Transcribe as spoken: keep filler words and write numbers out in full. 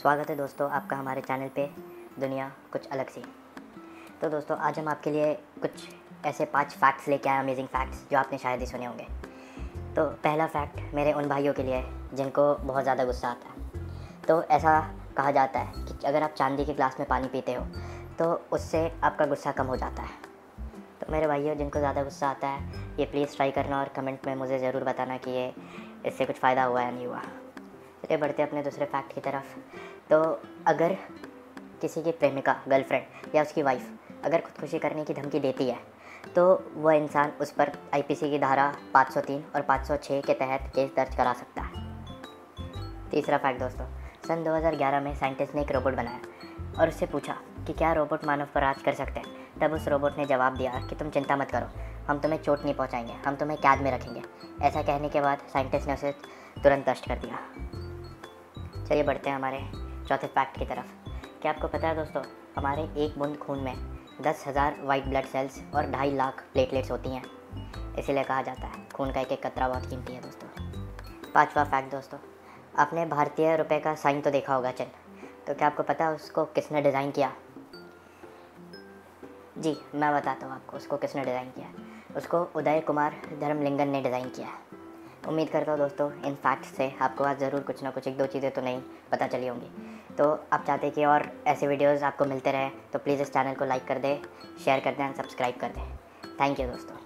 स्वागत है दोस्तों आपका हमारे चैनल पे दुनिया कुछ अलग सी। तो दोस्तों आज हम आपके लिए कुछ ऐसे पांच फैक्ट्स लेके आए, अमेजिंग फैक्ट्स जो आपने शायद ही सुने होंगे। तो पहला फैक्ट मेरे उन भाइयों के लिए है जिनको बहुत ज़्यादा गुस्सा आता है। तो ऐसा कहा जाता है कि अगर आप चांदी के ग्लास में पानी पीते हो तो उससे आपका गुस्सा कम हो जाता है। तो मेरे भाइयों जिनको ज़्यादा गुस्सा आता है ये प्लीज़ ट्राई करना और कमेंट में मुझे ज़रूर बताना कि ये इससे कुछ फ़ायदा हुआ या नहीं हुआ। चलिए बढ़ते अपने दूसरे फैक्ट की तरफ। तो अगर किसी की प्रेमिका, गर्लफ्रेंड या उसकी वाइफ अगर खुदकुशी करने की धमकी देती है तो वह इंसान उस पर आईपीसी की धारा पाँच सौ तीन और पाँच सौ छह के तहत केस दर्ज करा सकता है। तीसरा फैक्ट दोस्तों, सन दो हज़ार ग्यारह में साइंटिस्ट ने एक रोबोट बनाया और उससे पूछा कि क्या रोबोट मानव पर राज कर सकते हैं। तब उस रोबोट ने जवाब दिया कि तुम चिंता मत करो, हम तुम्हें चोट नहीं पहुंचाएंगे, हम तुम्हें कैद में रखेंगे। ऐसा कहने के बाद साइंटिस्ट ने उसे तुरंत नष्ट कर दिया। चलिए बढ़ते हैं हमारे चौथे फैक्ट की तरफ। क्या आपको पता है दोस्तों हमारे एक बूंद खून में दस हज़ार वाइट ब्लड सेल्स और ढाई लाख प्लेटलेट्स होती हैं। इसीलिए कहा जाता है खून का एक एक कतरा बहुत कीमती है दोस्तों। पाँचवा फैक्ट दोस्तों, आपने भारतीय रुपये का साइन तो देखा होगा चिन्ह। तो क्या आपको पता है उसको किसने डिज़ाइन किया? जी मैं बताता हूँ आपको उसको किसने डिज़ाइन किया। उसको उदय कुमार धर्मलिंगन ने डिज़ाइन किया। उम्मीद करता हूँ दोस्तों इन फैक्ट्स से आपको आज ज़रूर कुछ ना कुछ एक दो चीज़ें तो नहीं पता चली होंगी। तो आप चाहते हैं कि और ऐसे वीडियोस आपको मिलते रहे तो प्लीज़ इस चैनल को लाइक कर दें, शेयर कर दें एंड सब्सक्राइब कर दें। थैंक यू दोस्तों।